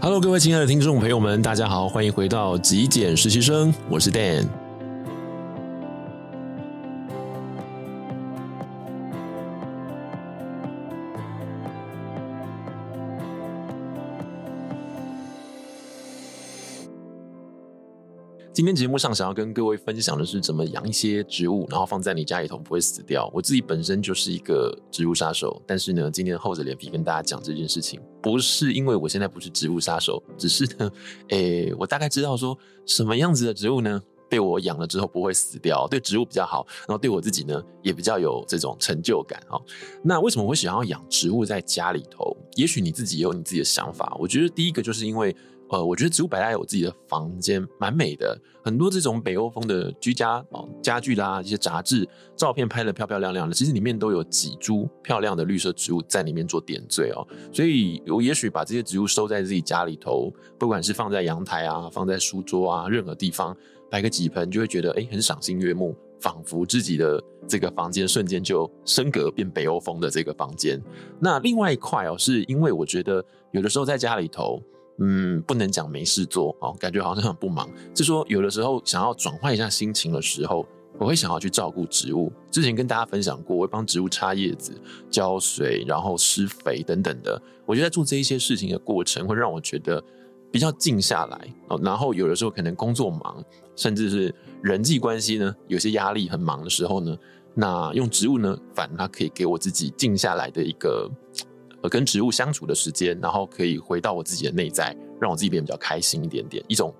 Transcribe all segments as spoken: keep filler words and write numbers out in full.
Hello， 各位亲爱的听众朋友们，大家好，欢迎回到极简实习生，我是 Dan。 今天节目上想要跟各位分享的是怎么养一些植物，然后放在你家里头不会死掉。我自己本身就是一个植物杀手，但是呢，今天厚着脸皮跟大家讲这件事情，不是因为我现在不是植物杀手，只是呢，诶，我大概知道说什么样子的植物呢，被我养了之后不会死掉，对植物比较好，然后对我自己呢也比较有这种成就感、哦、那为什么我会想要养植物在家里头？也许你自己也有你自己的想法。我觉得第一个就是因为，呃，我觉得植物摆在我自己的房间蛮美的，很多这种北欧风的居家、哦、家具啦，一些杂志照片拍得漂漂亮亮的，其实里面都有几株漂亮的绿色植物在里面做点缀哦。所以我也许把这些植物收在自己家里头，不管是放在阳台啊，放在书桌啊，任何地方摆个几盆，就会觉得哎，很赏心悦目，仿佛自己的这个房间瞬间就升格变北欧风的这个房间。那另外一块哦，是因为我觉得有的时候在家里头，嗯，不能讲没事做哦，感觉好像很不忙。是说有的时候想要转换一下心情的时候，我会想要去照顾植物。之前跟大家分享过，我会帮植物插叶子、浇水，然后施肥等等的。我觉得在做这一些事情的过程，会让我觉得比较静下来、哦、然后有的时候可能工作忙，甚至是人际关系呢有些压力很忙的时候呢，那用植物呢反而它可以给我自己静下来的一个、呃、跟植物相处的时间，然后可以回到我自己的内在，让我自己变得比较开心一点点，一种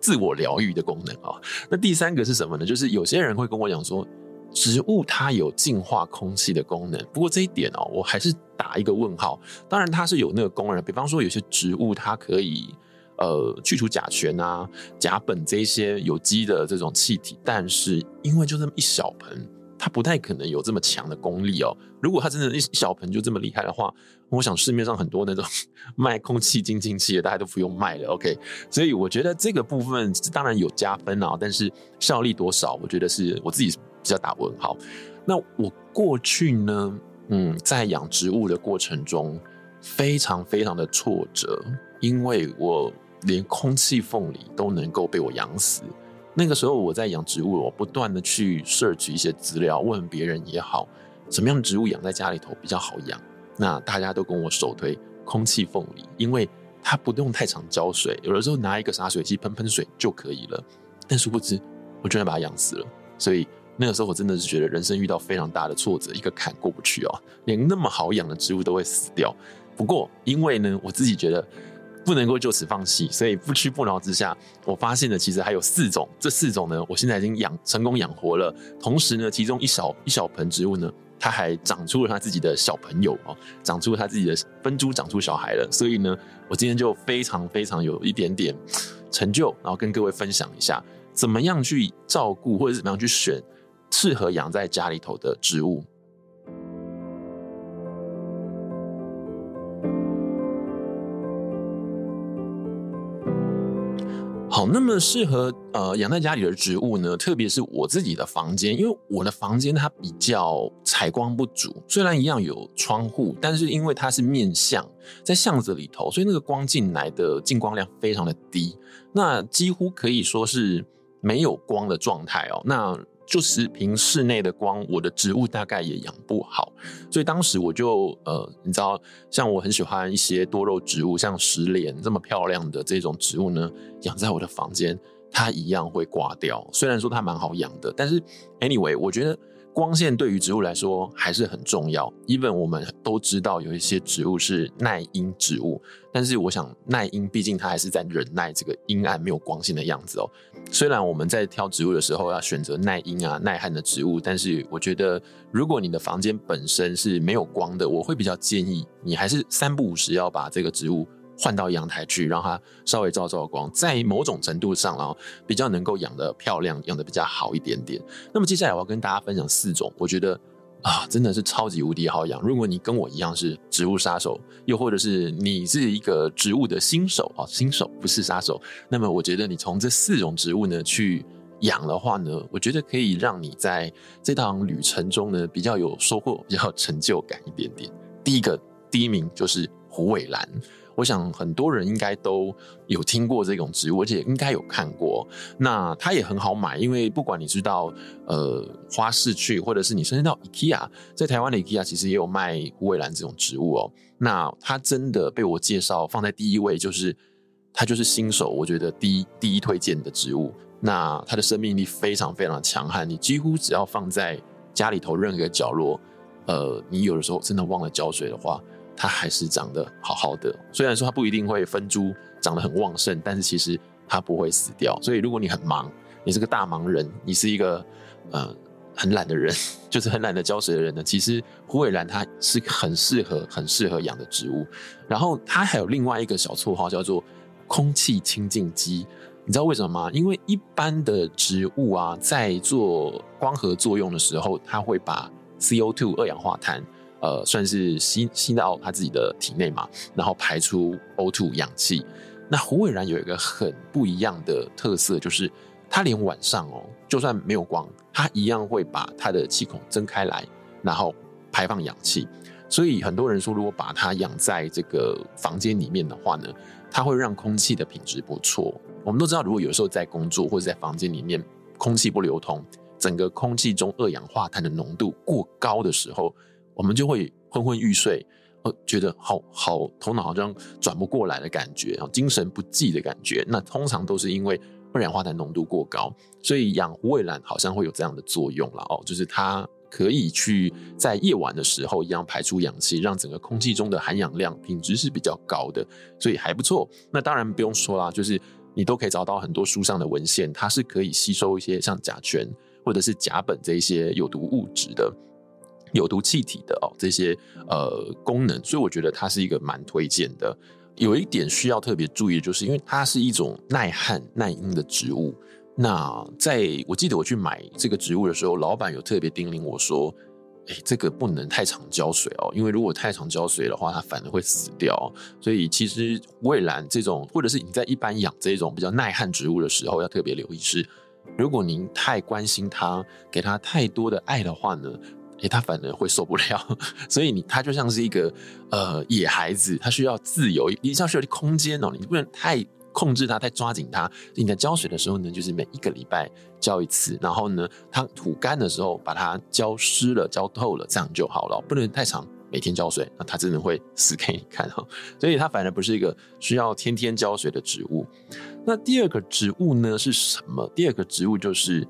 自我疗愈的功能、哦、那第三个是什么呢？就是有些人会跟我讲说植物它有净化空气的功能，不过这一点哦，我还是打一个问号。当然它是有那个功能，比方说有些植物它可以呃，去除甲醛啊、甲苯这些有机的这种气体，但是因为就这么一小盆，它不太可能有这么强的功力哦。如果它真的一小盆就这么厉害的话，我想市面上很多那种卖空气净净器的，大家都不用卖了。OK， 所以我觉得这个部分当然有加分啊，但是效力多少，我觉得是我自己比较打问号。那我过去呢，嗯，在养植物的过程中，非常非常的挫折，因为我连空气缝里都能够被我养死。那个时候我在养植物，我不断的去 search 一些资料，问别人也好，什么样的植物养在家里头比较好养。那大家都跟我首推空气凤梨，因为它不用太常浇水，有的时候拿一个洒水器喷喷水就可以了。但殊不知我居然把它养死了，所以那个时候我真的是觉得人生遇到非常大的挫折，一个坎过不去哦，连那么好养的植物都会死掉。不过因为呢，我自己觉得不能够就此放弃，所以不屈不挠之下，我发现了其实还有四种，这四种呢，我现在已经养成功养活了。同时呢，其中一小一小盆植物呢，它还长出了它自己的小朋友、哦、长出它自己的分株，长出小孩了。所以呢，我今天就非常非常有一点点成就，然后跟各位分享一下，怎么样去照顾或者怎么样去选适合养在家里头的植物。好，那么适合呃养在家里的植物呢，特别是我自己的房间，因为我的房间它比较采光不足，虽然一样有窗户，但是因为它是面向在巷子里头，所以那个光进来的进光量非常的低，那几乎可以说是没有光的状态哦。那就是凭室内的光，我的植物大概也养不好，所以当时我就呃，你知道，像我很喜欢一些多肉植物，像石莲这么漂亮的这种植物呢，养在我的房间，它一样会挂掉。虽然说它蛮好养的，但是 anyway， 我觉得光线对于植物来说还是很重要。even 我们都知道有一些植物是耐阴植物，但是我想耐阴毕竟它还是在忍耐这个阴暗没有光线的样子哦。虽然我们在挑植物的时候要选择耐阴啊、耐旱的植物，但是我觉得如果你的房间本身是没有光的，我会比较建议你还是三不五时要把这个植物换到阳台去，让它稍微照照光，在某种程度上然后比较能够养得漂亮，养得比较好一点点。那么接下来我要跟大家分享四种我觉得啊，真的是超级无敌好养。如果你跟我一样是植物杀手，又或者是你是一个植物的新手啊，新手不是杀手，那么我觉得你从这四种植物呢去养的话呢，我觉得可以让你在这趟旅程中呢比较有收获，比较有成就感一点点。第一个第一名就是虎尾兰。我想很多人应该都有听过这种植物，而且应该有看过。那它也很好买，因为不管你知道呃花市去，或者是你甚至到 IKEA， 在台湾的 IKEA 其实也有卖虎尾兰这种植物哦。那它真的被我介绍放在第一位，就是它就是新手我觉得第一第一推荐的植物。那它的生命力非常非常强悍，你几乎只要放在家里头任何一个角落，呃，你有的时候真的忘了浇水的话，它还是长得好好的。虽然说它不一定会分株长得很旺盛，但是其实它不会死掉。所以如果你很忙，你是个大忙人，你是一个呃很懒的人，就是很懒得浇水的人呢，其实虎尾兰它是很适合很适合养的植物。然后它还有另外一个小绰号叫做空气清净机。你知道为什么吗？因为一般的植物啊，在做光合作用的时候，它会把 C O 二 二氧化碳呃，算是吸吸到它自己的体内嘛，然后排出 O 二 氧气。那虎尾兰有一个很不一样的特色，就是它连晚上哦，就算没有光，它一样会把它的气孔睁开来，然后排放氧气。所以很多人说，如果把它养在这个房间里面的话呢，它会让空气的品质不错。我们都知道，如果有时候在工作或者在房间里面空气不流通，整个空气中二氧化碳的浓度过高的时候，我们就会昏昏欲睡，呃、觉得好好头脑好像转不过来的感觉，精神不济的感觉。那通常都是因为二氧化碳浓度过高，所以养虎尾兰好像会有这样的作用啦，哦，就是它可以去在夜晚的时候一样排出氧气，让整个空气中的含氧量品质是比较高的，所以还不错。那当然不用说啦，就是你都可以找到很多书上的文献，它是可以吸收一些像甲醛或者是甲苯这一些有毒物质的有毒气体的，哦，这些呃功能，所以我觉得它是一个蛮推荐的。有一点需要特别注意的就是，因为它是一种耐旱耐阴的植物。那在我记得我去买这个植物的时候，老板有特别叮咛我说，哎，这个不能太常浇水哦，因为如果太常浇水的话，它反而会死掉，哦。所以其实虎尾兰这种，或者是你在一般养这种比较耐旱植物的时候，要特别留意是，如果您太关心它，给它太多的爱的话呢，哎，它反而会受不了。所以你它就像是一个呃野孩子，它需要自由，一定需要空间哦，你不能太控制它，太抓紧它。你在浇水的时候呢，就是每一个礼拜浇一次，然后呢，它土干的时候把它浇湿了、浇透了，这样就好了，不能太长每天浇水，那它真的会死给你看哦。所以它反而不是一个需要天天浇水的植物。那第二个植物呢是什么？第二个植物就是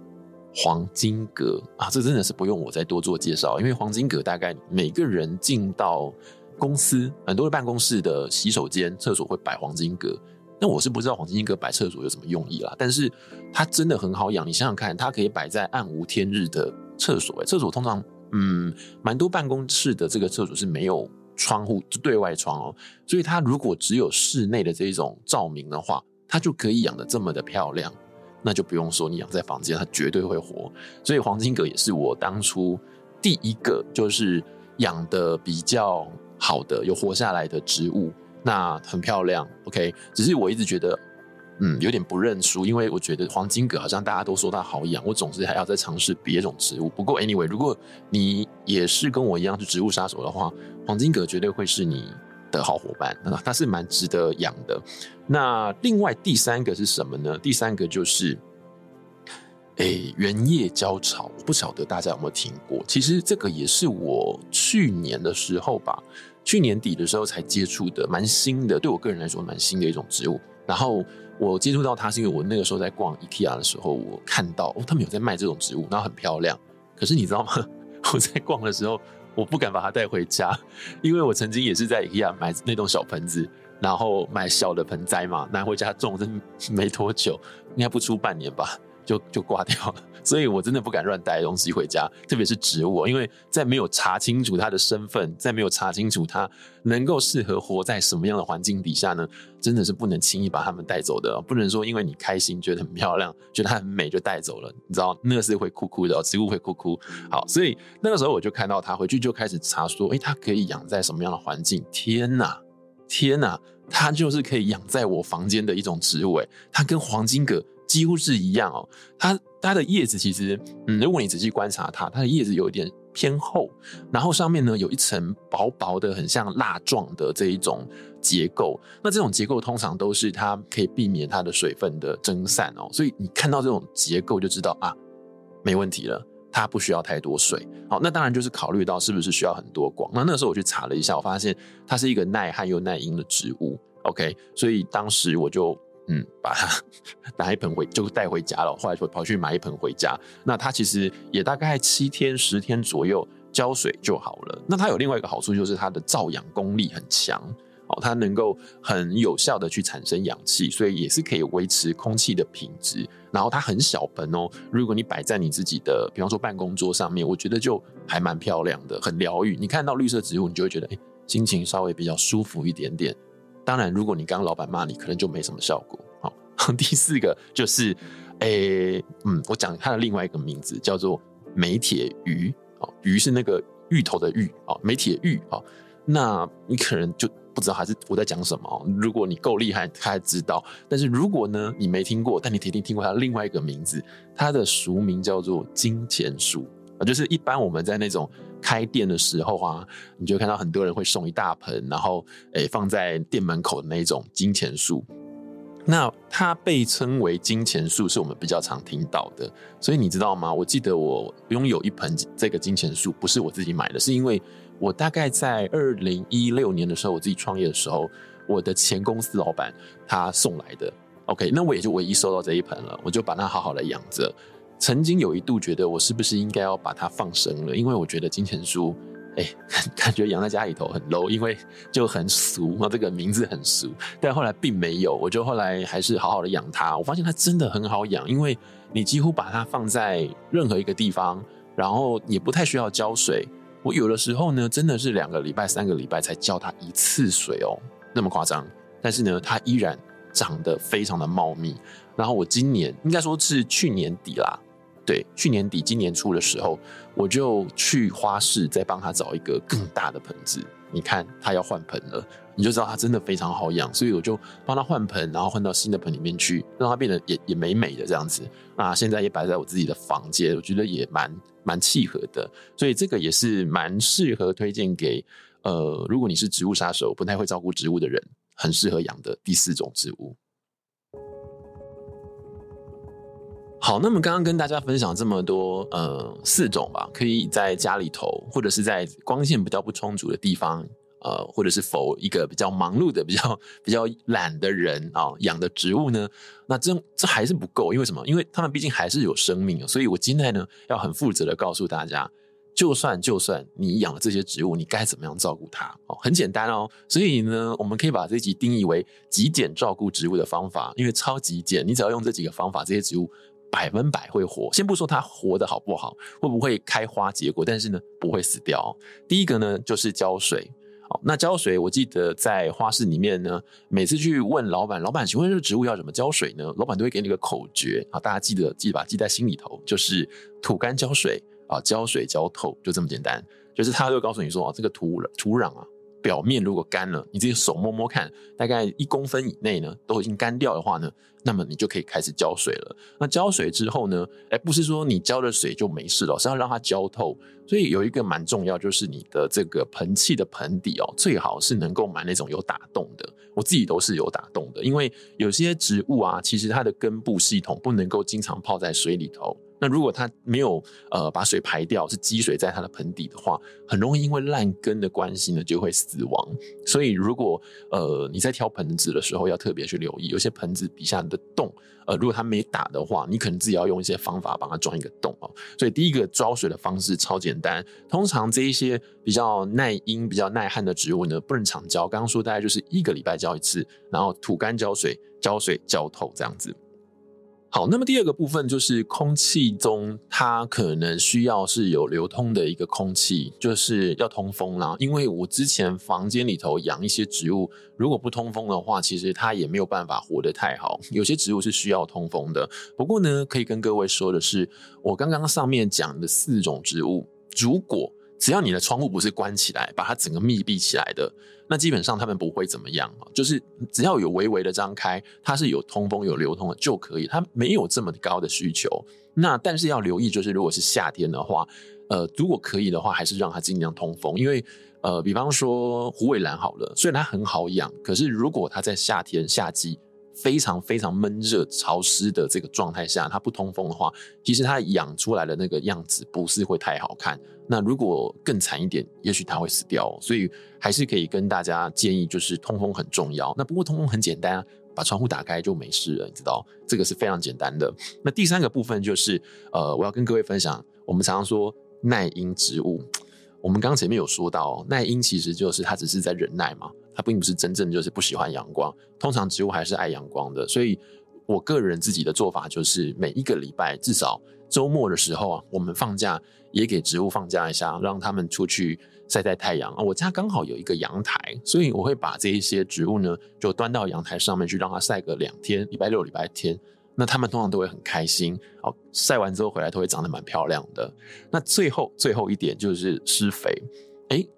黄金葛啊，这真的是不用我再多做介绍，因为黄金葛大概每个人进到公司，很多的办公室的洗手间、厕所会摆黄金葛。那我是不知道黄金葛摆厕所有什么用意啦，但是它真的很好养。你想想看，它可以摆在暗无天日的厕所，欸，厕所通常嗯，蛮多办公室的这个厕所是没有窗户，对外窗哦，所以它如果只有室内的这种照明的话，它就可以养得这么的漂亮。那就不用说，你养在房间，它绝对会活。所以黄金葛也是我当初第一个就是养的比较好的、有活下来的植物。那很漂亮 ，OK。只是我一直觉得，嗯，有点不认输，因为我觉得黄金葛好像大家都说它好养，我总是还要再尝试别种植物。不过 ，anyway， 如果你也是跟我一样是植物杀手的话，黄金葛绝对会是你的好伙伴，嗯，它是蛮值得养的。那另外第三个是什么呢？第三个就是，诶，原叶交草，我不晓得大家有没有听过。其实这个也是我去年的时候吧。去年底的时候才接触的，蛮新的，对我个人来说蛮新的一种植物。然后我接触到它是因为我那个时候在逛 IKEA 的时候，我看到，哦，他们有在卖这种植物，然后很漂亮。可是你知道吗？我在逛的时候，我不敢把它带回家，因为我曾经也是在 IKEA 买那种小盆子，然后买小的盆栽嘛，拿回家种，真没多久，应该不出半年吧。就就挂掉了，所以我真的不敢乱带东西回家，特别是植物，因为在没有查清楚它的身份，在没有查清楚它能够适合活在什么样的环境底下呢，真的是不能轻易把它们带走的。不能说因为你开心觉得很漂亮，觉得它很美就带走了，你知道那个是会哭哭的，植物会哭哭。好，所以那个时候我就看到它，回去就开始查说，哎，它可以养在什么样的环境？天哪，天哪，它就是可以养在我房间的一种植物，哎，它跟黄金葛几乎是一样哦。它它的叶子其实，嗯，如果你仔细观察它，它的叶子有一点偏厚，然后上面呢有一层薄薄的很像蜡状的这一种结构，那这种结构通常都是它可以避免它的水分的蒸散哦，所以你看到这种结构就知道啊，没问题了，它不需要太多水。好，那当然就是考虑到是不是需要很多光。那那时候我去查了一下，我发现它是一个耐旱又耐阴的植物 ，OK， 所以当时我就嗯把它拿一盆回就带回家了，后来就跑去买一盆回家。那它其实也大概七天十天左右浇水就好了。那它有另外一个好处就是它的造氧功力很强。哦、它能够很有效的去产生氧气，所以也是可以维持空气的品质。然后它很小盆哦，如果你摆在你自己的，比方说办公桌上面，我觉得就还蛮漂亮的，很疗愈。你看到绿色植物，你就会觉得、欸、心情稍微比较舒服一点点。当然，如果你刚刚老板骂你，可能就没什么效果。好、哦，第四个就是，诶、欸，嗯，我讲它的另外一个名字叫做梅铁芋。哦，芋是那个芋头的芋。哦，梅铁芋。哦，那你可能就不知道还是我在讲什么，如果你够厉害他还知道，但是如果呢你没听过，但你肯定听过他另外一个名字，他的俗名叫做金钱树，就是一般我们在那种开店的时候啊，你就看到很多人会送一大盆，然后、欸、放在店门口的那种金钱树。那它被称为金钱树是我们比较常听到的，所以你知道吗，我记得我拥有一盆这个金钱树不是我自己买的，是因为我大概在二零一六年的时候，我自己创业的时候，我的前公司老板他送来的。OK， 那我也就唯一收到这一盆了，我就把它好好的养着。曾经有一度觉得我是不是应该要把它放生了，因为我觉得金钱树，哎、欸，感觉养在家里头很 low， 因为就很俗，这个名字很俗。但后来并没有，我就后来还是好好的养它。我发现它真的很好养，因为你几乎把它放在任何一个地方，然后也不太需要浇水。我有的时候呢，真的是两个礼拜、三个礼拜才浇它一次水哦，那么夸张。但是呢，它依然长得非常的茂密。然后我今年应该说是去年底啦，对，去年底今年初的时候，我就去花市再帮它找一个更大的盆子。你看，它要换盆了，你就知道它真的非常好养。所以我就帮它换盆，然后换到新的盆里面去，让它变得 也, 也美美的这样子。那现在也摆在我自己的房间，我觉得也蛮。蛮契合的，所以这个也是蛮适合推荐给呃，如果你是植物杀手，不太会照顾植物的人，很适合养的第四种植物。好，那么刚刚跟大家分享这么多，呃，四种吧，可以在家里头，或者是在光线比较不充足的地方，呃，或者是否一个比较忙碌的、比较比较懒的人啊、哦、养的植物呢？那 这, 这还是不够，因为什么？因为他们毕竟还是有生命，所以我今天呢要很负责的告诉大家，就算就算你养了这些植物，你该怎么样照顾它？哦，很简单哦。所以呢，我们可以把这集定义为极简照顾植物的方法，因为超级简，你只要用这几个方法，这些植物百分百会活。先不说它活得好不好，会不会开花结果，但是呢不会死掉、哦。第一个呢就是浇水。那浇水，我记得在花市里面呢，每次去问老板，老板请问这植物要怎么浇水呢？老板都会给你一个口诀啊，大家记得记把记在心里头，就是土干浇水啊，浇水浇透，就这么简单。就是他就告诉你说，啊、这个土土壤啊，表面如果干了，你自己手摸摸看，大概一公分以内呢，都已经干掉的话呢，那么你就可以开始浇水了。那浇水之后呢，哎，不是说你浇了水就没事了，是要让它浇透。所以有一个蛮重要，就是你的这个盆器的盆底哦，最好是能够买那种有打洞的。我自己都是有打洞的，因为有些植物啊，其实它的根部系统不能够经常泡在水里头。那如果它没有呃把水排掉，是积水在它的盆底的话，很容易因为烂根的关系呢，就会死亡。所以如果呃你在挑盆子的时候，要特别去留意，有些盆子底下的洞，呃如果它没打的话，你可能自己要用一些方法把它钻一个洞哦。所以第一个浇水的方式超简单，通常这一些比较耐阴、比较耐旱的植物呢，不能常浇。刚刚说大概就是一个礼拜浇一次，然后土干浇水、浇水浇透这样子。好，那么第二个部分就是空气中它可能需要是有流通的一个空气，就是要通风啦。因为我之前房间里头养一些植物，如果不通风的话，其实它也没有办法活得太好。有些植物是需要通风的。不过呢，可以跟各位说的是，我刚刚上面讲的四种植物，如果只要你的窗户不是关起来，把它整个密闭起来的，那基本上它们不会怎么样，就是只要有微微的张开，它是有通风有流通的就可以，它没有这么高的需求。那但是要留意，就是如果是夏天的话，呃，如果可以的话，还是让它尽量通风，因为呃，比方说虎尾兰好了，虽然它很好养，可是如果它在夏天夏季非常非常闷热潮湿的这个状态下，它不通风的话，其实它养出来的那个样子不是会太好看。那如果更惨一点，也许它会死掉，所以还是可以跟大家建议，就是通风很重要。那不过通风很简单啊，把窗户打开就没事了，你知道，这个是非常简单的。那第三个部分就是，呃，我要跟各位分享，我们常常说耐阴植物，我们刚刚前面有说到、哦，耐阴其实就是它只是在忍耐嘛。它并不是真正就是不喜欢阳光，通常植物还是爱阳光的，所以我个人自己的做法就是每一个礼拜至少周末的时候啊，我们放假也给植物放假一下，让他们出去晒晒太阳啊。我家刚好有一个阳台，所以我会把这一些植物呢就端到阳台上面去，让它晒个两天，礼拜六礼拜天，那他们通常都会很开心哦，晒完之后回来都会长得蛮漂亮的。那最后最后一点就是施肥，诶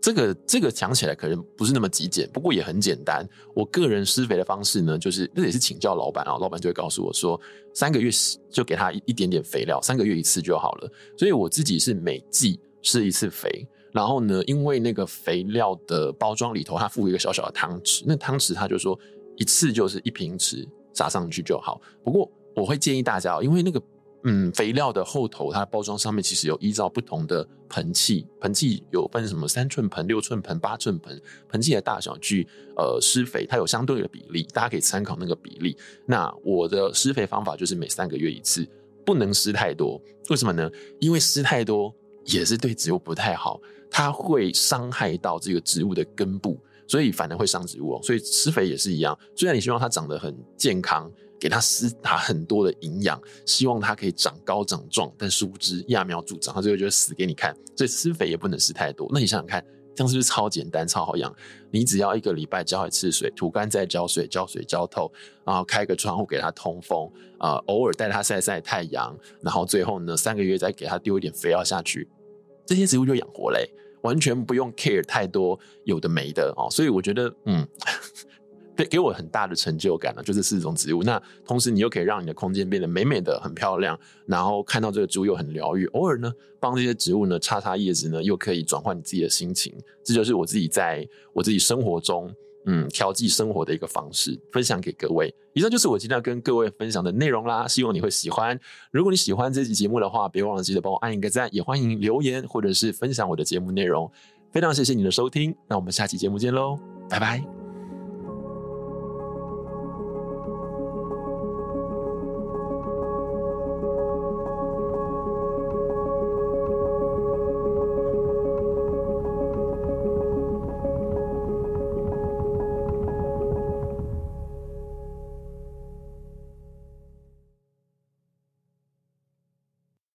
这个这个讲起来可能不是那么极简，不过也很简单。我个人施肥的方式呢，就是这也是请教老板啊，老板就会告诉我说，三个月就给他一点点肥料，三个月一次就好了。所以我自己是每季施一次肥，然后呢，因为那个肥料的包装里头它附一个小小的汤匙，那汤匙他就说一次就是一平匙撒上去就好。不过我会建议大家，因为那个嗯，肥料的后头，它的包装上面其实有依照不同的盆器，盆器有分什么三寸盆、六寸盆、八寸盆，盆器的大小去呃施肥，它有相对的比例，大家可以参考那个比例。那我的施肥方法就是每三个月一次，不能施太多。为什么呢？因为施太多也是对植物不太好，它会伤害到这个植物的根部，所以反而会伤植物哦。所以施肥也是一样，虽然你希望它长得很健康，给它施打很多的营养，希望它可以长高长壮，但殊不知揠苗助长，它最后就会死给你看。所以施肥也不能施太多。那你想想看，这样是不是超简单超好养？你只要一个礼拜浇一次水，土干再浇水，浇水浇透，然后开个窗户给它通风、呃、偶尔带它晒晒太阳，然后最后呢三个月再给它丢一点肥料下去，这些植物就养活了、欸、完全不用 care 太多有的没的、哦、所以我觉得嗯给我很大的成就感、啊、就是四种植物。那同时你又可以让你的空间变得美美的很漂亮，然后看到这个植物又很疗愈，偶尔呢帮这些植物呢擦擦叶子呢，又可以转换你自己的心情。这就是我自己在我自己生活中嗯调剂生活的一个方式，分享给各位。以上就是我今天要跟各位分享的内容啦，希望你会喜欢。如果你喜欢这期节目的话，别忘了记得帮我按一个赞，也欢迎留言或者是分享我的节目内容。非常谢谢你的收听，那我们下期节目见咯，拜拜。